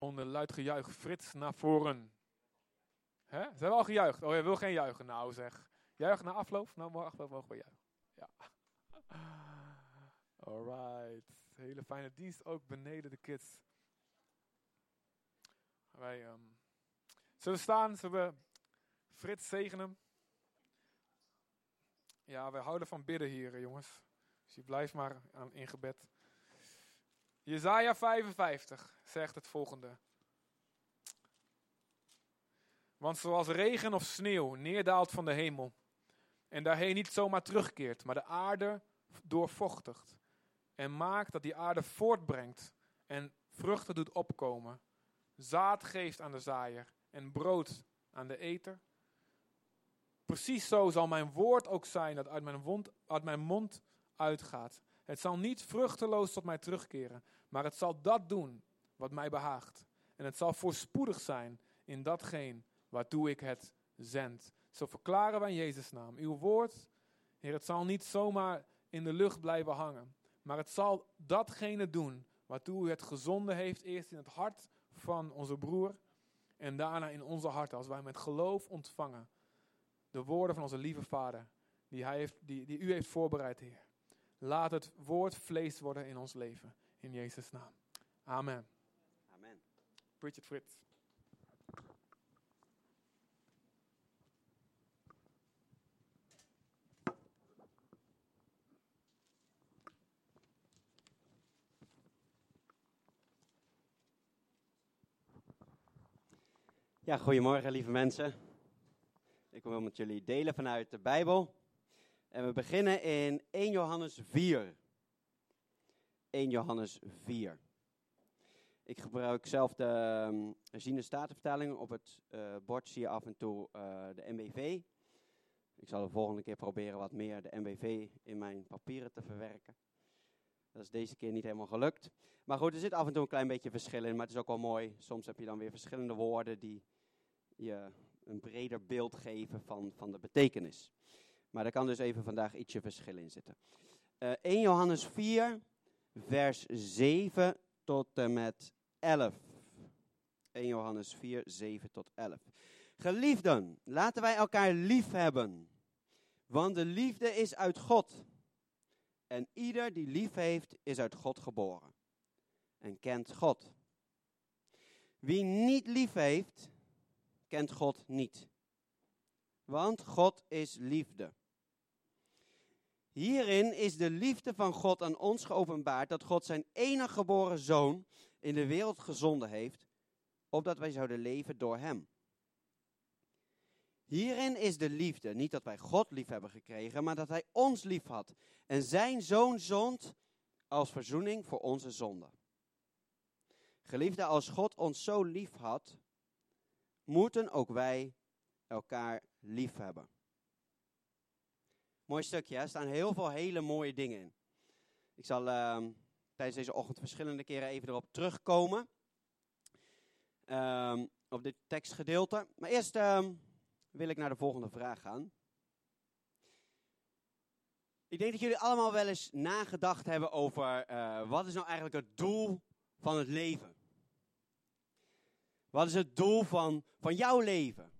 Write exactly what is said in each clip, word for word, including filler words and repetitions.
Onder luid gejuich, Frits naar voren. Hè? Ze hebben al gejuicht. Oh, je wil geen juichen. Nou zeg. Juichen na afloop? Nou, maar afloop mogen we juichen. Ja. Alright. Hele fijne dienst. Ook beneden de kids. Wij um, zullen staan. Zullen we Frits zegenen? Ja, wij houden van bidden hier, jongens. Dus je blijft maar aan, in gebed. Jesaja vijfenvijftig zegt het volgende. Want zoals regen of sneeuw neerdaalt van de hemel en daarheen niet zomaar terugkeert, maar de aarde doorvochtigt en maakt dat die aarde voortbrengt en vruchten doet opkomen, zaad geeft aan de zaaier en brood aan de eter. Precies zo zal mijn woord ook zijn dat uit mijn, wond, uit mijn mond uitgaat. Het zal niet vruchteloos tot mij terugkeren, maar het zal dat doen wat mij behaagt. En het zal voorspoedig zijn in datgene waartoe ik het zend. Zo verklaren wij in Jezus' naam. Uw woord, Heer, het zal niet zomaar in de lucht blijven hangen, maar het zal datgene doen waartoe u het gezonden heeft, eerst in het hart van onze broer en daarna in onze harten, als wij met geloof ontvangen de woorden van onze lieve Vader, die, hij heeft, die, die u heeft voorbereid, Heer. Laat het woord vlees worden in ons leven. In Jezus' naam. Amen. Amen. Preach it, Frits. Ja, goedemorgen lieve mensen. Ik wil met jullie delen vanuit de Bijbel. En we beginnen in Eerste Johannes vier. Eerste Johannes vier. Ik gebruik zelf de um, herziene Statenvertaling. Op het uh, bord zie je af en toe uh, de M B V. Ik zal de volgende keer proberen wat meer de M B V in mijn papieren te verwerken. Dat is deze keer niet helemaal gelukt. Maar goed, er zit af en toe een klein beetje verschil in, maar het is ook wel mooi. Soms heb je dan weer verschillende woorden die je een breder beeld geven van, van de betekenis. Maar daar kan dus even vandaag ietsje verschil in zitten. Uh, Eerste Johannes vier, vers zeven tot en met elf. Eerste Johannes vier, zeven tot elf. Geliefden, laten wij elkaar lief hebben. Want de liefde is uit God. En ieder die lief heeft, is uit God geboren. En kent God. Wie niet lief heeft, kent God niet. Want God is liefde. Hierin is de liefde van God aan ons geopenbaard, dat God zijn enige geboren Zoon in de wereld gezonden heeft, opdat wij zouden leven door hem. Hierin is de liefde, niet dat wij God lief hebben gekregen, maar dat hij ons lief had en zijn Zoon zond als verzoening voor onze zonden. Geliefde, als God ons zo lief had, moeten ook wij elkaar lief hebben. Mooi stukje, hè? Er staan heel veel hele mooie dingen in. Ik zal uh, tijdens deze ochtend verschillende keren even erop terugkomen. Um, op dit tekstgedeelte. Maar eerst um, wil ik naar de volgende vraag gaan. Ik denk dat jullie allemaal wel eens nagedacht hebben over uh, wat is nou eigenlijk het doel van het leven? Wat is het doel van, van jouw leven?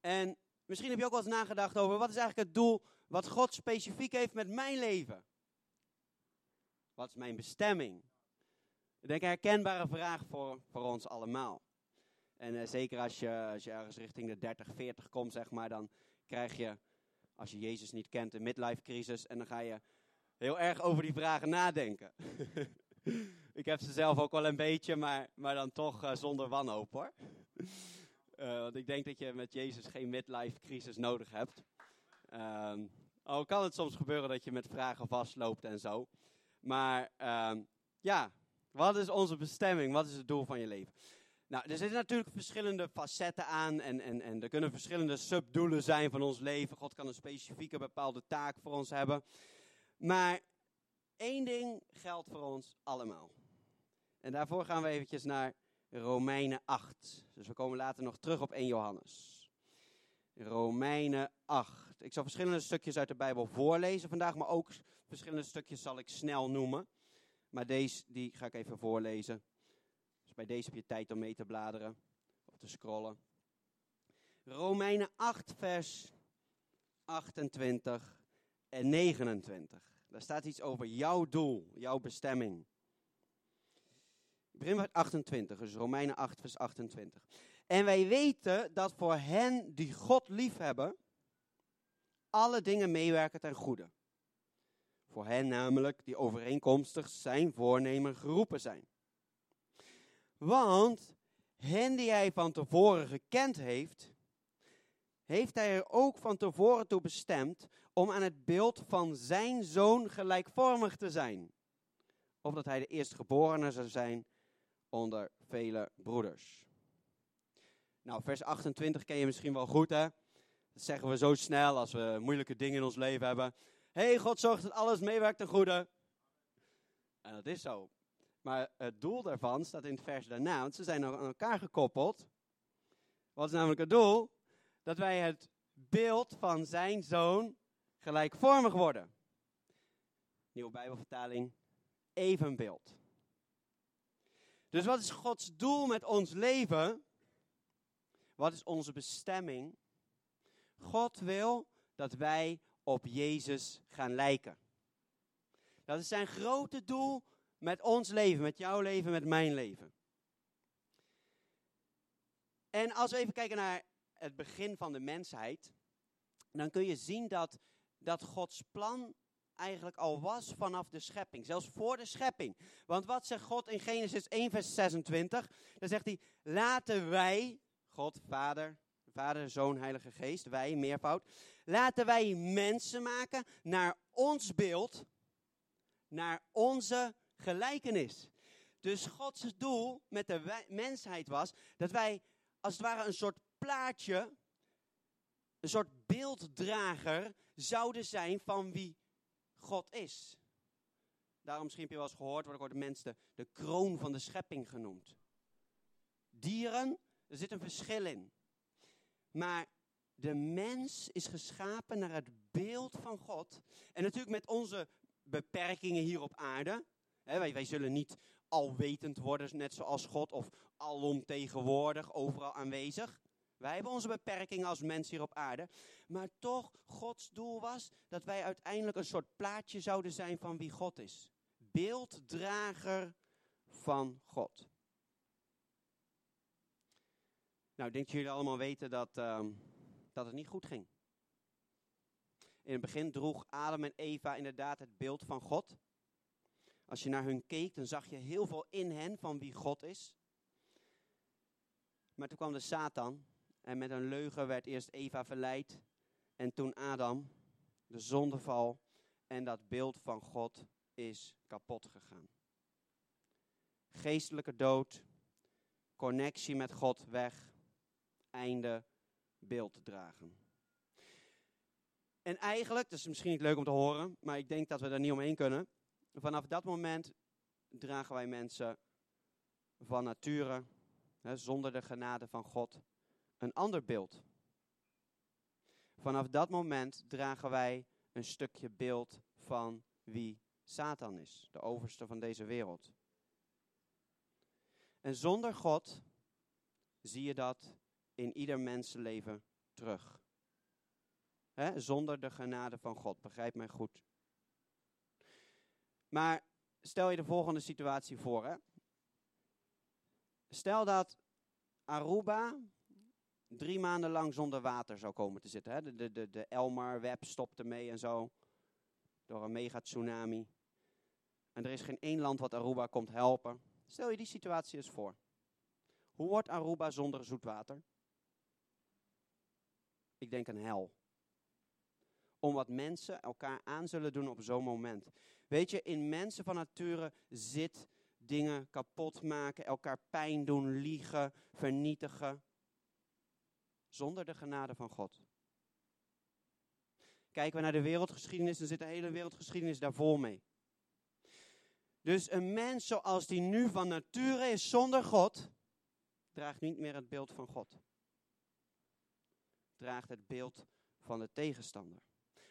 En misschien heb je ook wel eens nagedacht over wat is eigenlijk het doel wat God specifiek heeft met mijn leven? Wat is mijn bestemming? Ik denk een herkenbare vraag voor, voor ons allemaal. En uh, zeker als je, als je ergens richting de dertig, veertig komt, zeg maar, dan krijg je, als je Jezus niet kent, een midlife crisis. En dan ga je heel erg over die vragen nadenken. Ik heb ze zelf ook wel een beetje, maar, maar dan toch uh, zonder wanhoop hoor. Uh, want ik denk dat je met Jezus geen midlife crisis nodig hebt. Um, al kan het soms gebeuren dat je met vragen vastloopt en zo. Maar um, ja, wat is onze bestemming? Wat is het doel van je leven? Nou, er zitten natuurlijk verschillende facetten aan. En, en, en er kunnen verschillende subdoelen zijn van ons leven. God kan een specifieke bepaalde taak voor ons hebben. Maar één ding geldt voor ons allemaal. En daarvoor gaan we eventjes naar Romeinen acht. Dus we komen later nog terug op Eerste Johannes. Romeinen acht. Ik zal verschillende stukjes uit de Bijbel voorlezen vandaag, maar ook verschillende stukjes zal ik snel noemen. Maar deze die ga ik even voorlezen. bij deze heb je tijd om mee te bladeren of te scrollen. Romeinen acht vers achtentwintig en negenentwintig. Daar staat iets over jouw doel, jouw bestemming. Ik begin met achtentwintig, dus Romeinen acht vers achtentwintig. En wij weten dat voor hen die God liefhebben, alle dingen meewerken ten goede. Voor hen namelijk die overeenkomstig zijn voornemen geroepen zijn. Want hen die hij van tevoren gekend heeft, heeft hij er ook van tevoren toe bestemd om aan het beeld van zijn zoon gelijkvormig te zijn. Opdat hij de eerstgeborene zou zijn onder vele broeders. Nou, vers achtentwintig ken je misschien wel goed, hè? Dat zeggen we zo snel als we moeilijke dingen in ons leven hebben. Hé, hey, God zorgt dat alles meewerkt ten goede. En dat is zo. Maar het doel daarvan staat in het vers daarna, want ze zijn aan elkaar gekoppeld. Wat is namelijk het doel? Dat wij het beeld van zijn zoon gelijkvormig worden. Nieuwe Bijbelvertaling, evenbeeld. Dus wat is Gods doel met ons leven? Wat is onze bestemming? God wil dat wij op Jezus gaan lijken. Dat is zijn grote doel met ons leven, met jouw leven, met mijn leven. En als we even kijken naar het begin van de mensheid, dan kun je zien dat, dat Gods plan eigenlijk al was vanaf de schepping. Zelfs voor de schepping. Want wat zegt God in Genesis één vers zesentwintig? Dan zegt hij, laten wij, God, Vader, Vader, Zoon, Heilige Geest, wij, meervoud. Laten wij mensen maken naar ons beeld, naar onze gelijkenis. Dus Gods doel met de wij, mensheid was dat wij als het ware een soort plaatje, een soort beelddrager zouden zijn van wie God is. Daarom misschien heb je wel eens gehoord, wordt ook door de mens de, de kroon van de schepping genoemd. Dieren, er zit een verschil in. Maar de mens is geschapen naar het beeld van God. En natuurlijk met onze beperkingen hier op aarde. Hè, wij, wij zullen niet alwetend worden, net zoals God, of alomtegenwoordig, overal aanwezig. Wij hebben onze beperkingen als mens hier op aarde. Maar toch, Gods doel was dat wij uiteindelijk een soort plaatje zouden zijn van wie God is. Beelddrager van God. Nou, ik denk dat jullie allemaal weten dat, uh, dat het niet goed ging. In het begin droeg Adam en Eva inderdaad het beeld van God. Als je naar hun keek, dan zag je heel veel in hen van wie God is. Maar toen kwam de Satan en met een leugen werd eerst Eva verleid. En toen Adam, de zondeval, en dat beeld van God is kapot gegaan. Geestelijke dood, connectie met God weg, einde, beeld dragen. En eigenlijk, dat is misschien niet leuk om te horen, maar ik denk dat we daar niet omheen kunnen. Vanaf dat moment dragen wij mensen van nature, hè, zonder de genade van God, een ander beeld. Vanaf dat moment dragen wij een stukje beeld van wie Satan is, de overste van deze wereld. En zonder God zie je dat in ieder mensenleven terug. He, zonder de genade van God, begrijp mij goed. Maar stel je de volgende situatie voor. Hè? Stel dat Aruba drie maanden lang zonder water zou komen te zitten. Hè? De, de, de, de Elmar Web stopte mee en zo, door een mega tsunami. En er is geen één land wat Aruba komt helpen. Stel je die situatie eens voor. Hoe wordt Aruba zonder zoetwater? Ik denk een hel. Om wat mensen elkaar aan zullen doen op zo'n moment. Weet je, in mensen van nature zit dingen kapot maken, elkaar pijn doen, liegen, vernietigen. Zonder de genade van God. Kijken we naar de wereldgeschiedenis, dan zit de hele wereldgeschiedenis daar vol mee. Dus een mens zoals die nu van nature is zonder God, draagt niet meer het beeld van God. Draagt het beeld van de tegenstander.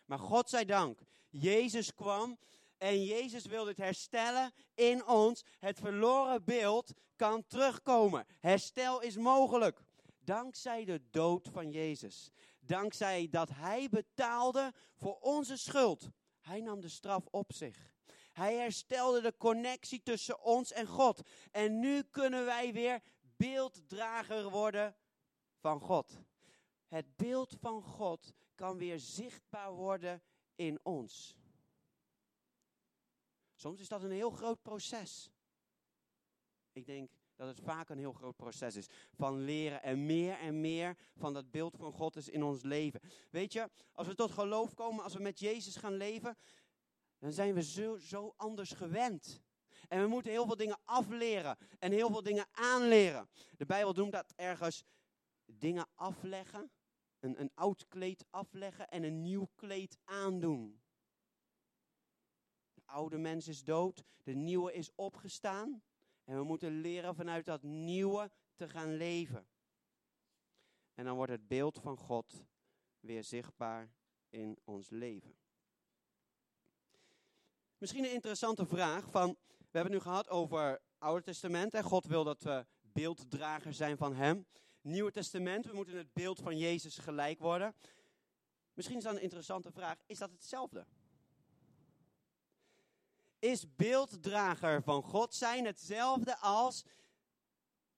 Maar God zij dank, Jezus kwam En Jezus wil dit herstellen in ons. Het verloren beeld kan terugkomen. Herstel is mogelijk. Dankzij de dood van Jezus. Dankzij dat Hij betaalde voor onze schuld. Hij nam de straf op zich. Hij herstelde de connectie tussen ons en God. En nu kunnen wij weer beelddrager worden van God. Het beeld van God kan weer zichtbaar worden in ons. Soms is dat een heel groot proces. Ik denk dat het vaak een heel groot proces is. Van leren en meer en meer van dat beeld van God is in ons leven. Weet je, als we tot geloof komen, als we met Jezus gaan leven, dan zijn we zo, zo anders gewend. En we moeten heel veel dingen afleren en heel veel dingen aanleren. De Bijbel noemt dat ergens dingen afleggen, een, een oud kleed afleggen en een nieuw kleed aandoen. De oude mens is dood, de nieuwe is opgestaan. En we moeten leren vanuit dat nieuwe te gaan leven. En dan wordt het beeld van God weer zichtbaar in ons leven. Misschien een interessante vraag. Van, we hebben het nu gehad over het Oude Testament. En God wil dat we beelddrager zijn van Hem. Nieuwe Testament, we moeten het beeld van Jezus gelijk worden. Misschien is dan een interessante vraag. Is dat hetzelfde? Is beelddrager van God zijn hetzelfde als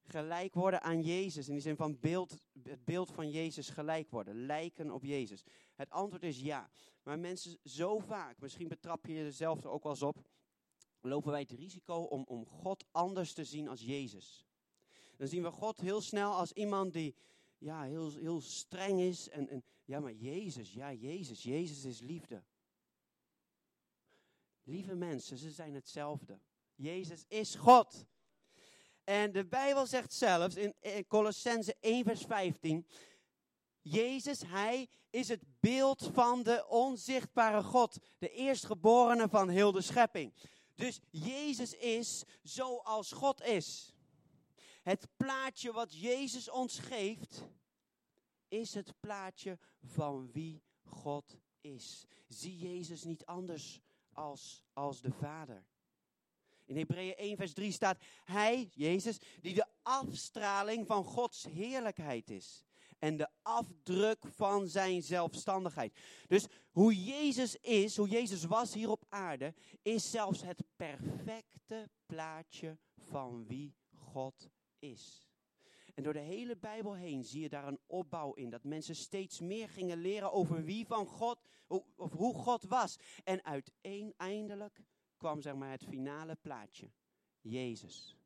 gelijk worden aan Jezus? In die zin van beeld, het beeld van Jezus gelijk worden. Lijken op Jezus. Het antwoord is ja. Maar mensen, zo vaak, misschien betrap je jezelf er ook wel eens op, lopen wij het risico om, om God anders te zien als Jezus. Dan zien we God heel snel als iemand die ja, heel, heel streng is. En, en, ja, maar Jezus, ja, Jezus, Jezus is liefde. Lieve mensen, ze zijn hetzelfde. Jezus is God. En de Bijbel zegt zelfs in, in Kolossenzen één vers vijftien. Jezus, Hij is het beeld van de onzichtbare God. De eerstgeborene van heel de schepping. Dus Jezus is zoals God is. Het plaatje wat Jezus ons geeft, is het plaatje van wie God is. Zie Jezus niet anders als, als de Vader. In Hebreeën één vers drie staat, Hij, Jezus, die de afstraling van Gods heerlijkheid is. En de afdruk van zijn zelfstandigheid. Dus hoe Jezus is, hoe Jezus was hier op aarde, is zelfs het perfecte plaatje van wie God is. En door de hele Bijbel heen zie je daar een opbouw in. Dat mensen steeds meer gingen leren over wie van God, of hoe God was. En uiteindelijk kwam zeg maar het finale plaatje. Jezus.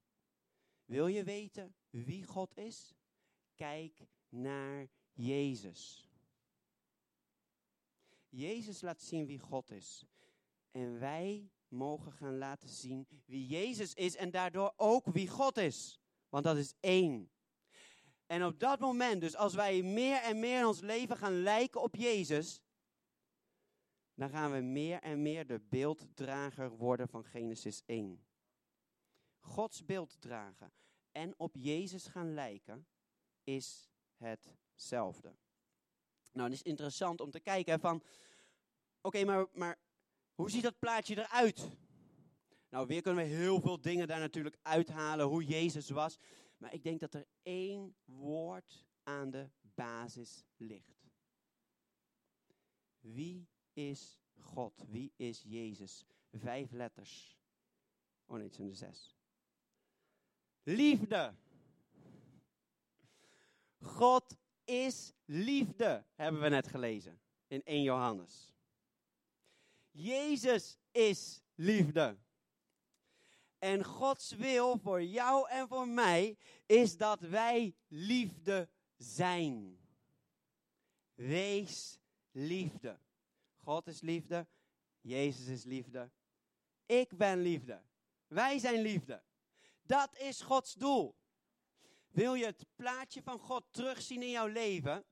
Wil je weten wie God is? Kijk naar Jezus. Jezus laat zien wie God is. En wij mogen gaan laten zien wie Jezus is en daardoor ook wie God is. Want dat is één. En op dat moment, dus als wij meer en meer in ons leven gaan lijken op Jezus, dan gaan we meer en meer de beelddrager worden van Genesis één. Gods beeld dragen en op Jezus gaan lijken is hetzelfde. Nou, het is interessant om te kijken van, oké, okay, maar, maar hoe ziet dat plaatje eruit? Nou, weer kunnen we heel veel dingen daar natuurlijk uithalen, hoe Jezus was. Maar ik denk dat er één woord aan de basis ligt. Wie is God? Wie is Jezus? Vijf letters. Oh nee, het zijn er zes. Liefde. God is liefde, hebben we net gelezen in eerste Johannes. Jezus is liefde. En Gods wil voor jou en voor mij is dat wij liefde zijn. Wees liefde. God is liefde. Jezus is liefde. Ik ben liefde. Wij zijn liefde. Dat is Gods doel. Wil je het plaatje van God terugzien in jouw leven?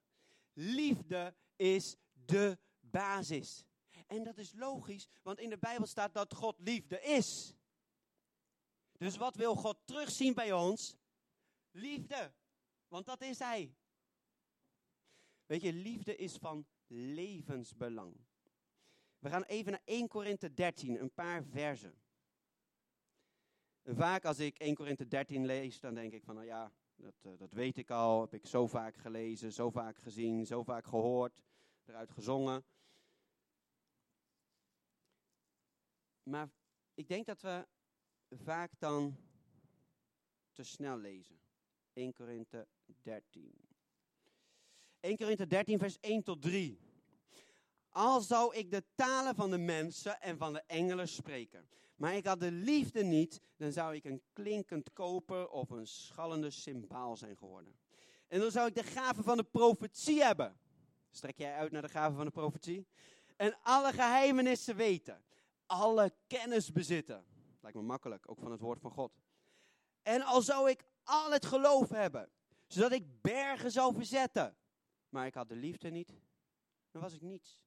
Liefde is de basis. En dat is logisch, want in de Bijbel staat dat God liefde is. Dus wat wil God terugzien bij ons? Liefde, want dat is Hij. Weet je, liefde is van levensbelang. We gaan even naar Eerste Korinthe dertien, een paar verzen. En vaak als ik Eerste Korinthe dertien lees, dan denk ik van, nou ja, dat, dat weet ik al. Heb ik zo vaak gelezen, zo vaak gezien, zo vaak gehoord, eruit gezongen. Maar ik denk dat we vaak dan te snel lezen. Eerste Korinthe dertien. Eerste Korinthe dertien vers één tot drie. Al zou ik de talen van de mensen en van de engelen spreken, maar ik had de liefde niet, dan zou ik een klinkend koper of een schallende cymbaal zijn geworden. En dan zou ik de gave van de profetie hebben. Strek jij uit naar de gave van de profetie? En alle geheimenissen weten. Alle kennis bezitten. Lijkt me makkelijk, ook van het woord van God. En al zou ik al het geloof hebben, zodat ik bergen zou verzetten, maar ik had de liefde niet, dan was ik niets.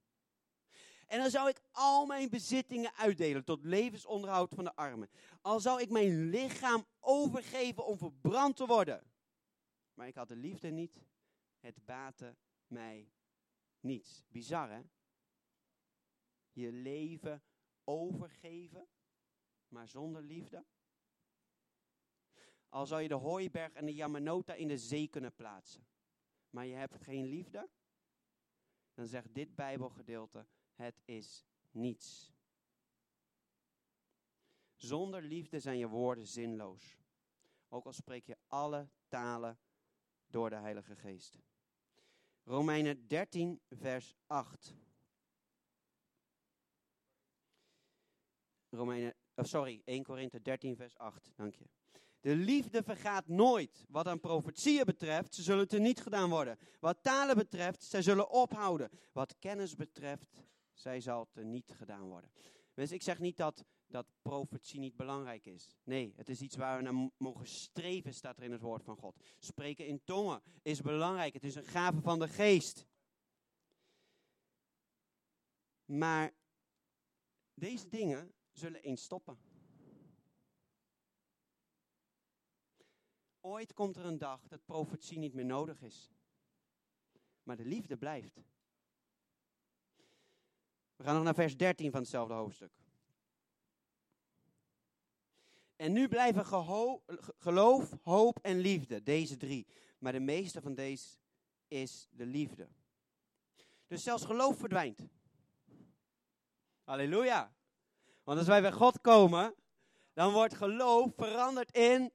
En dan zou ik al mijn bezittingen uitdelen tot levensonderhoud van de armen. Al zou ik mijn lichaam overgeven om verbrand te worden, maar ik had de liefde niet, het baatte mij niets. Bizar, hè? Je leven overgeven, maar zonder liefde. Al zou je de hooiberg en de Yamanota in de zee kunnen plaatsen, maar je hebt geen liefde, dan zegt dit Bijbelgedeelte, het is niets. Zonder liefde zijn je woorden zinloos, ook al spreek je alle talen door de Heilige Geest. Romeinen dertien vers acht. Romeinen, oh sorry, Eerste Korinthe dertien vers acht, dank je. De liefde vergaat nooit. Wat aan profetieën betreft, ze zullen teniet gedaan worden. Wat talen betreft, zij zullen ophouden. Wat kennis betreft, zij zal teniet gedaan worden. Dus ik zeg niet dat, dat profetie niet belangrijk is. Nee, het is iets waar we naar mogen streven, staat er in het woord van God. Spreken in tongen is belangrijk. Het is een gave van de geest. Maar deze dingen zullen eens stoppen. Ooit komt er een dag dat profetie niet meer nodig is. Maar de liefde blijft. We gaan nog naar vers dertien van hetzelfde hoofdstuk. En nu blijven geho- geloof, hoop en liefde, deze drie. Maar de meeste van deze is de liefde. Dus zelfs geloof verdwijnt. Halleluja. Want als wij bij God komen, dan wordt geloof veranderd in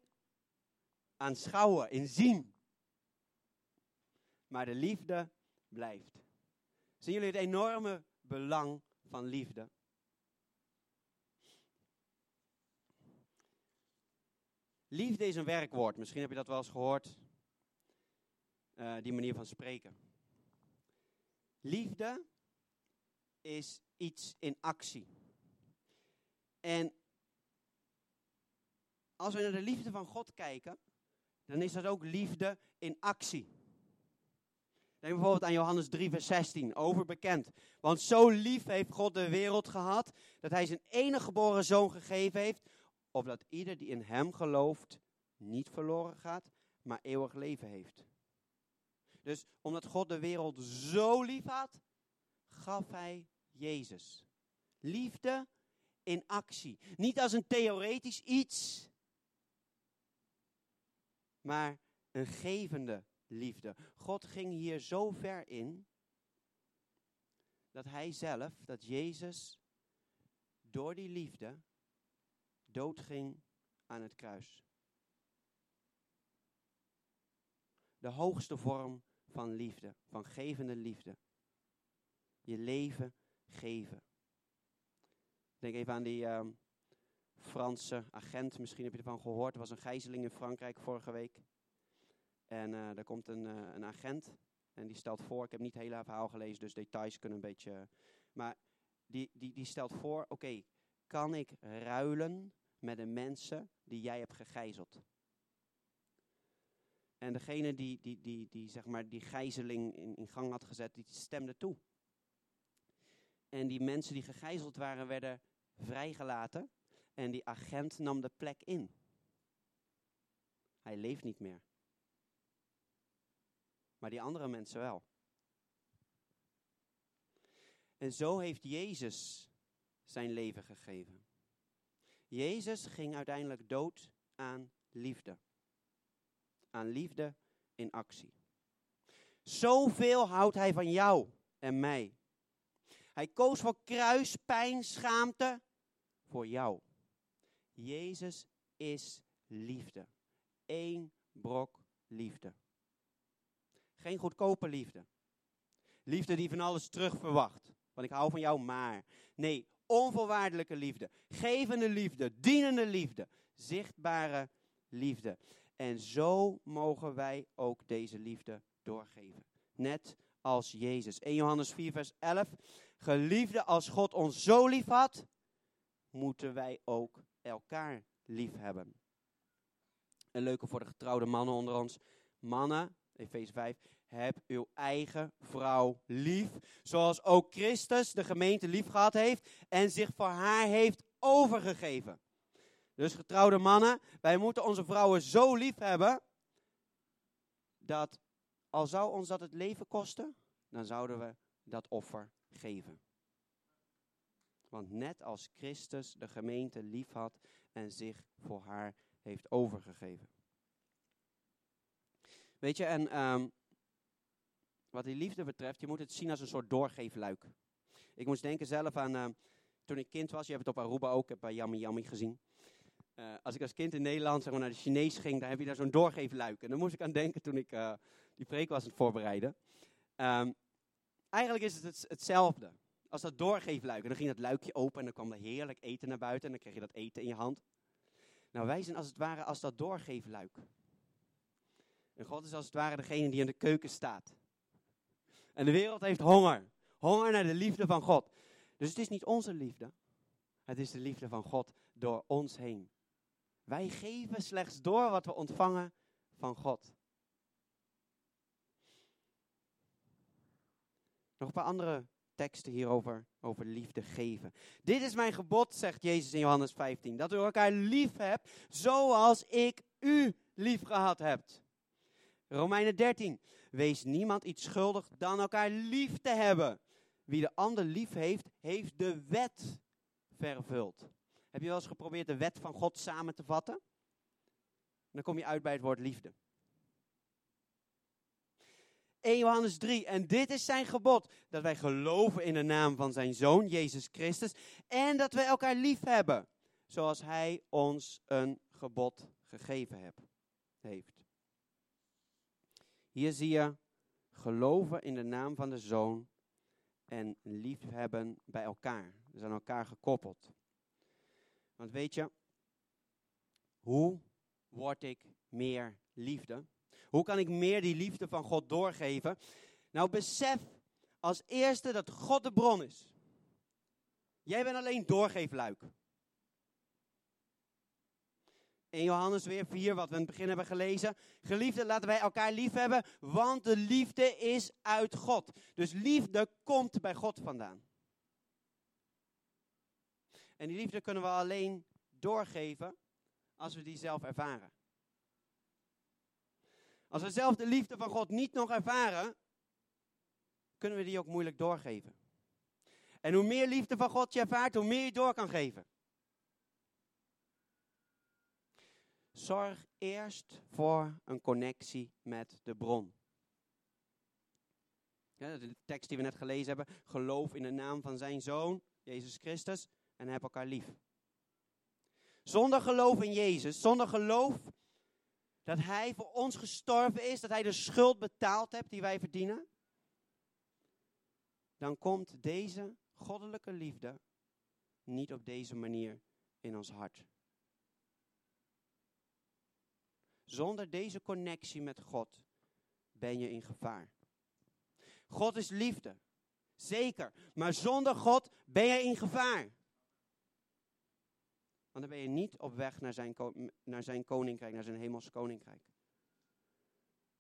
aanschouwen, in zien. Maar de liefde blijft. Zien jullie het enorme belang van liefde? Liefde is een werkwoord. Misschien heb je dat wel eens gehoord. Uh, die manier van spreken. Liefde is iets in actie. En als we naar de liefde van God kijken, dan is dat ook liefde in actie. Denk bijvoorbeeld aan Johannes drie vers zestien, overbekend. Want zo lief heeft God de wereld gehad, dat hij zijn enige geboren zoon gegeven heeft, opdat ieder die in hem gelooft niet verloren gaat, maar eeuwig leven heeft. Dus omdat God de wereld zo lief had, gaf hij Jezus. Liefde in actie. Niet als een theoretisch iets, maar een gevende liefde. God ging hier zo ver in, dat hij zelf, dat Jezus, door die liefde doodging aan het kruis. De hoogste vorm van liefde, van gevende liefde. Je leven geven. Denk even aan die uh, Franse agent, misschien heb je ervan gehoord. Er was een gijzeling in Frankrijk vorige week. En uh, daar komt een, uh, een agent en die stelt voor, ik heb niet het hele verhaal gelezen, dus details kunnen een beetje... Maar die, die, die stelt voor, oké, okay, kan ik ruilen met de mensen die jij hebt gegijzeld? En degene die, die, die, die, zeg maar, die gijzeling in, in gang had gezet, die stemde toe. En die mensen die gegijzeld waren, werden vrijgelaten. En die agent nam de plek in. Hij leeft niet meer. Maar die andere mensen wel. En zo heeft Jezus zijn leven gegeven. Jezus ging uiteindelijk dood aan liefde. Aan liefde in actie. Zoveel houdt hij van jou en mij. Hij koos voor kruis, pijn, schaamte voor jou. Jezus is liefde. Eén brok liefde. Geen goedkope liefde. Liefde die van alles terug verwacht. Want ik hou van jou, maar. Nee, onvoorwaardelijke liefde. Gevende liefde. Dienende liefde. Zichtbare liefde. En zo mogen wij ook deze liefde doorgeven. Net als Jezus. In Johannes vier vers elf. Geliefde, als God ons zo lief had, moeten wij ook elkaar lief hebben. Een leuke voor de getrouwde mannen onder ons. Mannen, Efees vijf. Heb uw eigen vrouw lief, zoals ook Christus de gemeente lief gehad heeft en zich voor haar heeft overgegeven. Dus getrouwde mannen, wij moeten onze vrouwen zo lief hebben, dat al zou ons dat het leven kosten, dan zouden we dat offer geven. Want net als Christus de gemeente lief had en zich voor haar heeft overgegeven. Weet je, en... Um, Wat die liefde betreft, je moet het zien als een soort doorgeefluik. Ik moest denken zelf aan, uh, toen ik kind was, je hebt het op Aruba ook, ik heb bij Yami Yami gezien. Uh, als ik als kind in Nederland zeg maar, naar de Chinees ging, dan heb je daar zo'n doorgeefluik. En daar moest ik aan denken toen ik uh, die preek was aan het voorbereiden. Um, eigenlijk is het, het hetzelfde als dat doorgeefluik. En dan ging dat luikje open en dan kwam er heerlijk eten naar buiten en dan kreeg je dat eten in je hand. Nou, wij zijn als het ware als dat doorgeefluik. En God is als het ware degene die in de keuken staat. En de wereld heeft honger. Honger naar de liefde van God. Dus het is niet onze liefde. Het is de liefde van God door ons heen. Wij geven slechts door wat we ontvangen van God. Nog een paar andere teksten hierover, over liefde geven. Dit is mijn gebod, zegt Jezus in Johannes vijftien. Dat u elkaar lief hebt, zoals ik u lief gehad heb. Romeinen dertien. Wees niemand iets schuldig dan elkaar lief te hebben. Wie de ander lief heeft, heeft de wet vervuld. Heb je wel eens geprobeerd de wet van God samen te vatten? Dan kom je uit bij het woord liefde. eerste Johannes drie. En dit is zijn gebod. Dat wij geloven in de naam van zijn Zoon, Jezus Christus. En dat wij elkaar lief hebben. Zoals hij ons een gebod gegeven heeft. Hier zie je geloven in de naam van de Zoon en liefhebben bij elkaar. Dus aan elkaar gekoppeld. Want weet je, hoe word ik meer liefde? Hoe kan ik meer die liefde van God doorgeven? Nou, besef als eerste dat God de bron is. Jij bent alleen doorgeefluik. In Johannes weer vier, wat we in het begin hebben gelezen. Geliefden, laten wij elkaar lief hebben, want de liefde is uit God. Dus liefde komt bij God vandaan. En die liefde kunnen we alleen doorgeven als we die zelf ervaren. Als we zelf de liefde van God niet nog ervaren, kunnen we die ook moeilijk doorgeven. En hoe meer liefde van God je ervaart, hoe meer je door kan geven. Zorg eerst voor een connectie met de bron. Ja, de tekst die we net gelezen hebben. Geloof in de naam van zijn Zoon, Jezus Christus, en heb elkaar lief. Zonder geloof in Jezus, zonder geloof dat hij voor ons gestorven is, dat hij de schuld betaald heeft die wij verdienen, dan komt deze goddelijke liefde niet op deze manier in ons hart. Zonder deze connectie met God ben je in gevaar. God is liefde, zeker. Maar zonder God ben je in gevaar. Want dan ben je niet op weg naar zijn, naar zijn koninkrijk, naar zijn hemelse koninkrijk.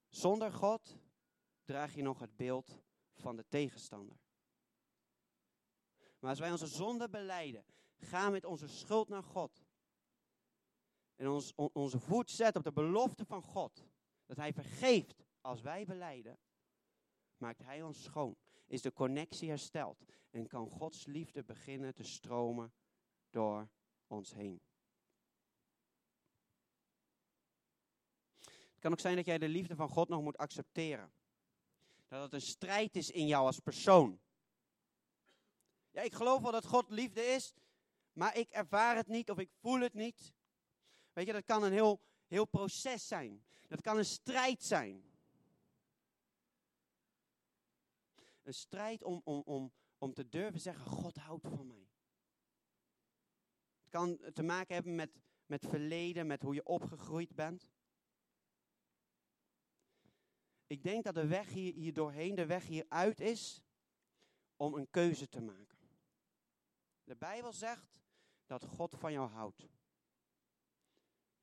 Zonder God draag je nog het beeld van de tegenstander. Maar als wij onze zonde belijden, gaan met onze schuld naar God. En ons, on, onze voet zet op de belofte van God. Dat hij vergeeft als wij belijden. Maakt hij ons schoon. is de connectie hersteld en kan Gods liefde beginnen te stromen door ons heen. Het kan ook zijn dat jij de liefde van God nog moet accepteren. Dat het een strijd is in jou als persoon. Ja, ik geloof wel dat God liefde is, maar ik ervaar het niet of ik voel het niet. Weet je, dat kan een heel, heel proces zijn. Dat kan een strijd zijn. Een strijd om, om, om, om te durven zeggen, God houdt van mij. Het kan te maken hebben met, met verleden, met hoe je opgegroeid bent. Ik denk dat de weg hier, hier doorheen, de weg hieruit is om een keuze te maken. De Bijbel zegt dat God van jou houdt.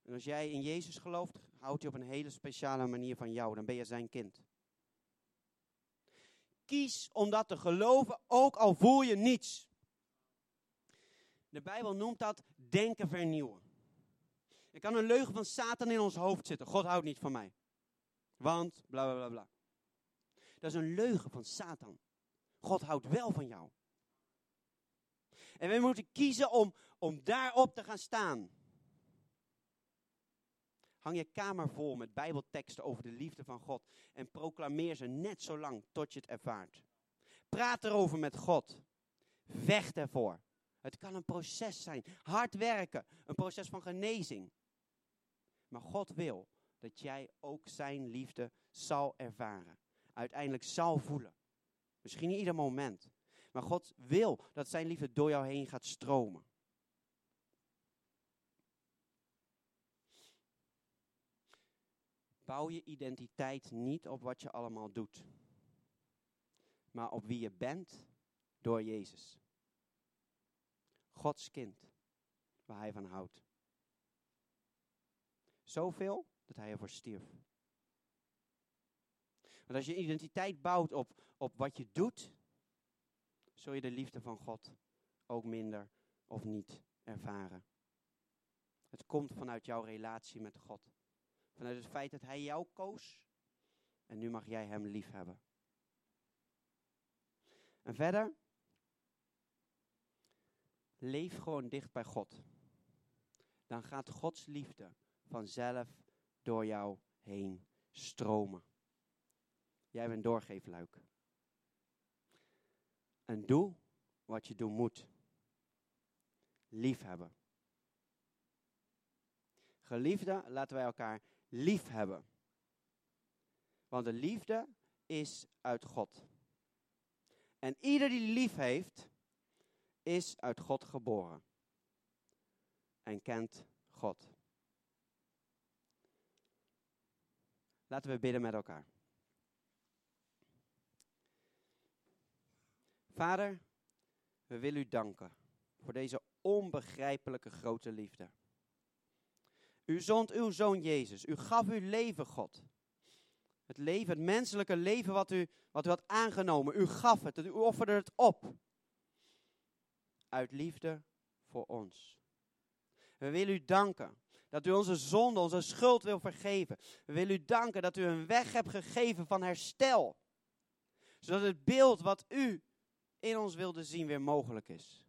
En als jij in Jezus gelooft, houdt hij op een hele speciale manier van jou. Dan ben je zijn kind. Kies om dat te geloven, ook al voel je niets. De Bijbel noemt dat denken vernieuwen. Er kan een leugen van Satan in ons hoofd zitten. God houdt niet van mij. Want bla bla bla bla. Dat is een leugen van Satan. God houdt wel van jou. En we moeten kiezen om, om daarop te gaan staan. Hang je kamer vol met Bijbelteksten over de liefde van God. En proclameer ze net zo lang tot je het ervaart. Praat erover met God. Vecht ervoor. Het kan een proces zijn. Hard werken. Een proces van genezing. Maar God wil dat jij ook zijn liefde zal ervaren. Uiteindelijk zal voelen. Misschien niet ieder moment. Maar God wil dat zijn liefde door jou heen gaat stromen. Bouw je identiteit niet op wat je allemaal doet. Maar op wie je bent door Jezus. Gods kind. Waar hij van houdt. Zoveel dat hij ervoor stierf. Want als je identiteit bouwt op, op wat je doet, zul je de liefde van God ook minder of niet ervaren. Het komt vanuit jouw relatie met God. Vanuit het feit dat hij jou koos en nu mag jij hem liefhebben. En verder, leef gewoon dicht bij God. Dan gaat Gods liefde vanzelf door jou heen stromen. Jij bent doorgeefluik. En doe wat je doen moet. Liefhebben. Geliefden, laten wij elkaar liefhebben. Want de liefde is uit God. En ieder die lief heeft, is uit God geboren. En kent God. Laten we bidden met elkaar. Vader, we willen u danken voor deze onbegrijpelijke grote liefde. U zond uw Zoon Jezus. U gaf uw leven, God. Het leven, het menselijke leven wat u, wat u had aangenomen. U gaf het. U offerde het op. Uit liefde voor ons. We willen u danken dat u onze zonde, onze schuld wil vergeven. We willen u danken dat u een weg hebt gegeven van herstel. Zodat het beeld wat u in ons wilde zien weer mogelijk is.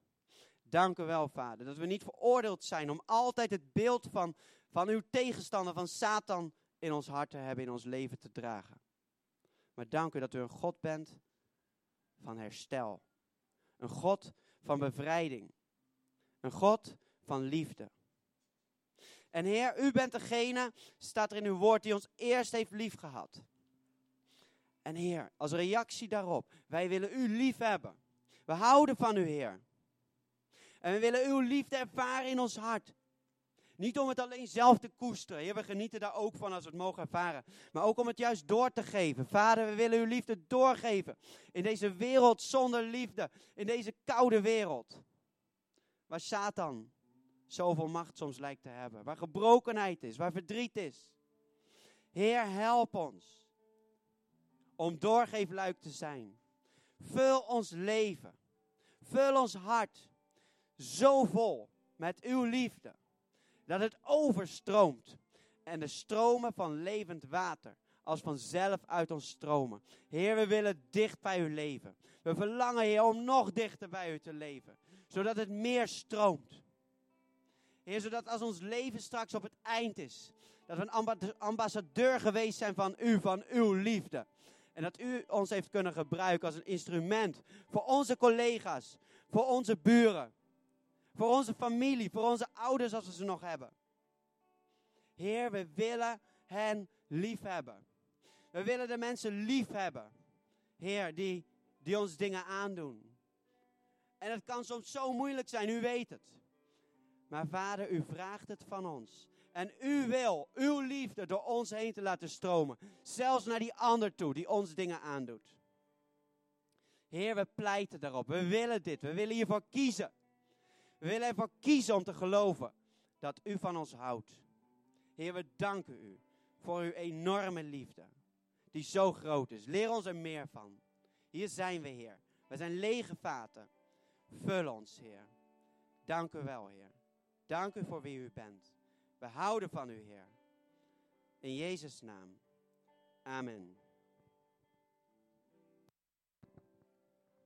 Dank u wel, Vader, dat we niet veroordeeld zijn om altijd het beeld van, van uw tegenstander, van Satan, in ons hart te hebben, in ons leven te dragen. Maar dank u dat u een God bent van herstel. Een God van bevrijding. Een God van liefde. En Heer, u bent degene, staat er in uw woord, die ons eerst heeft liefgehad. En Heer, als reactie daarop, wij willen u liefhebben. We houden van u, Heer. En we willen uw liefde ervaren in ons hart. Niet om het alleen zelf te koesteren. Heer, we genieten daar ook van als we het mogen ervaren. Maar ook om het juist door te geven. Vader, we willen uw liefde doorgeven. In deze wereld zonder liefde. In deze koude wereld. Waar Satan zoveel macht soms lijkt te hebben. Waar gebrokenheid is. Waar verdriet is. Heer, help ons. Om doorgeefluik te zijn. Vul ons leven. Vul ons hart. Zo vol met uw liefde, dat het overstroomt en de stromen van levend water als vanzelf uit ons stromen. Heer, we willen dicht bij u leven. We verlangen, Heer, om nog dichter bij u te leven. Zodat het meer stroomt. Heer, zodat als ons leven straks op het eind is, dat we een amb- ambassadeur geweest zijn van u, van uw liefde. En dat u ons heeft kunnen gebruiken als een instrument voor onze collega's, voor onze buren, voor onze familie, voor onze ouders als we ze nog hebben. Heer, we willen hen lief hebben. We willen de mensen lief hebben, Heer, die, die ons dingen aandoen. En het kan soms zo moeilijk zijn, u weet het. Maar Vader, u vraagt het van ons. En u wil uw liefde door ons heen te laten stromen. Zelfs naar die ander toe die ons dingen aandoet. Heer, we pleiten daarop. We willen dit. We willen hiervoor kiezen. We willen ervoor kiezen om te geloven dat u van ons houdt. Heer, we danken u voor uw enorme liefde. Die zo groot is. Leer ons er meer van. Hier zijn we, Heer. We zijn lege vaten. Vul ons, Heer. Dank u wel, Heer. Dank u voor wie u bent. We houden van u, Heer. In Jezus' naam. Amen.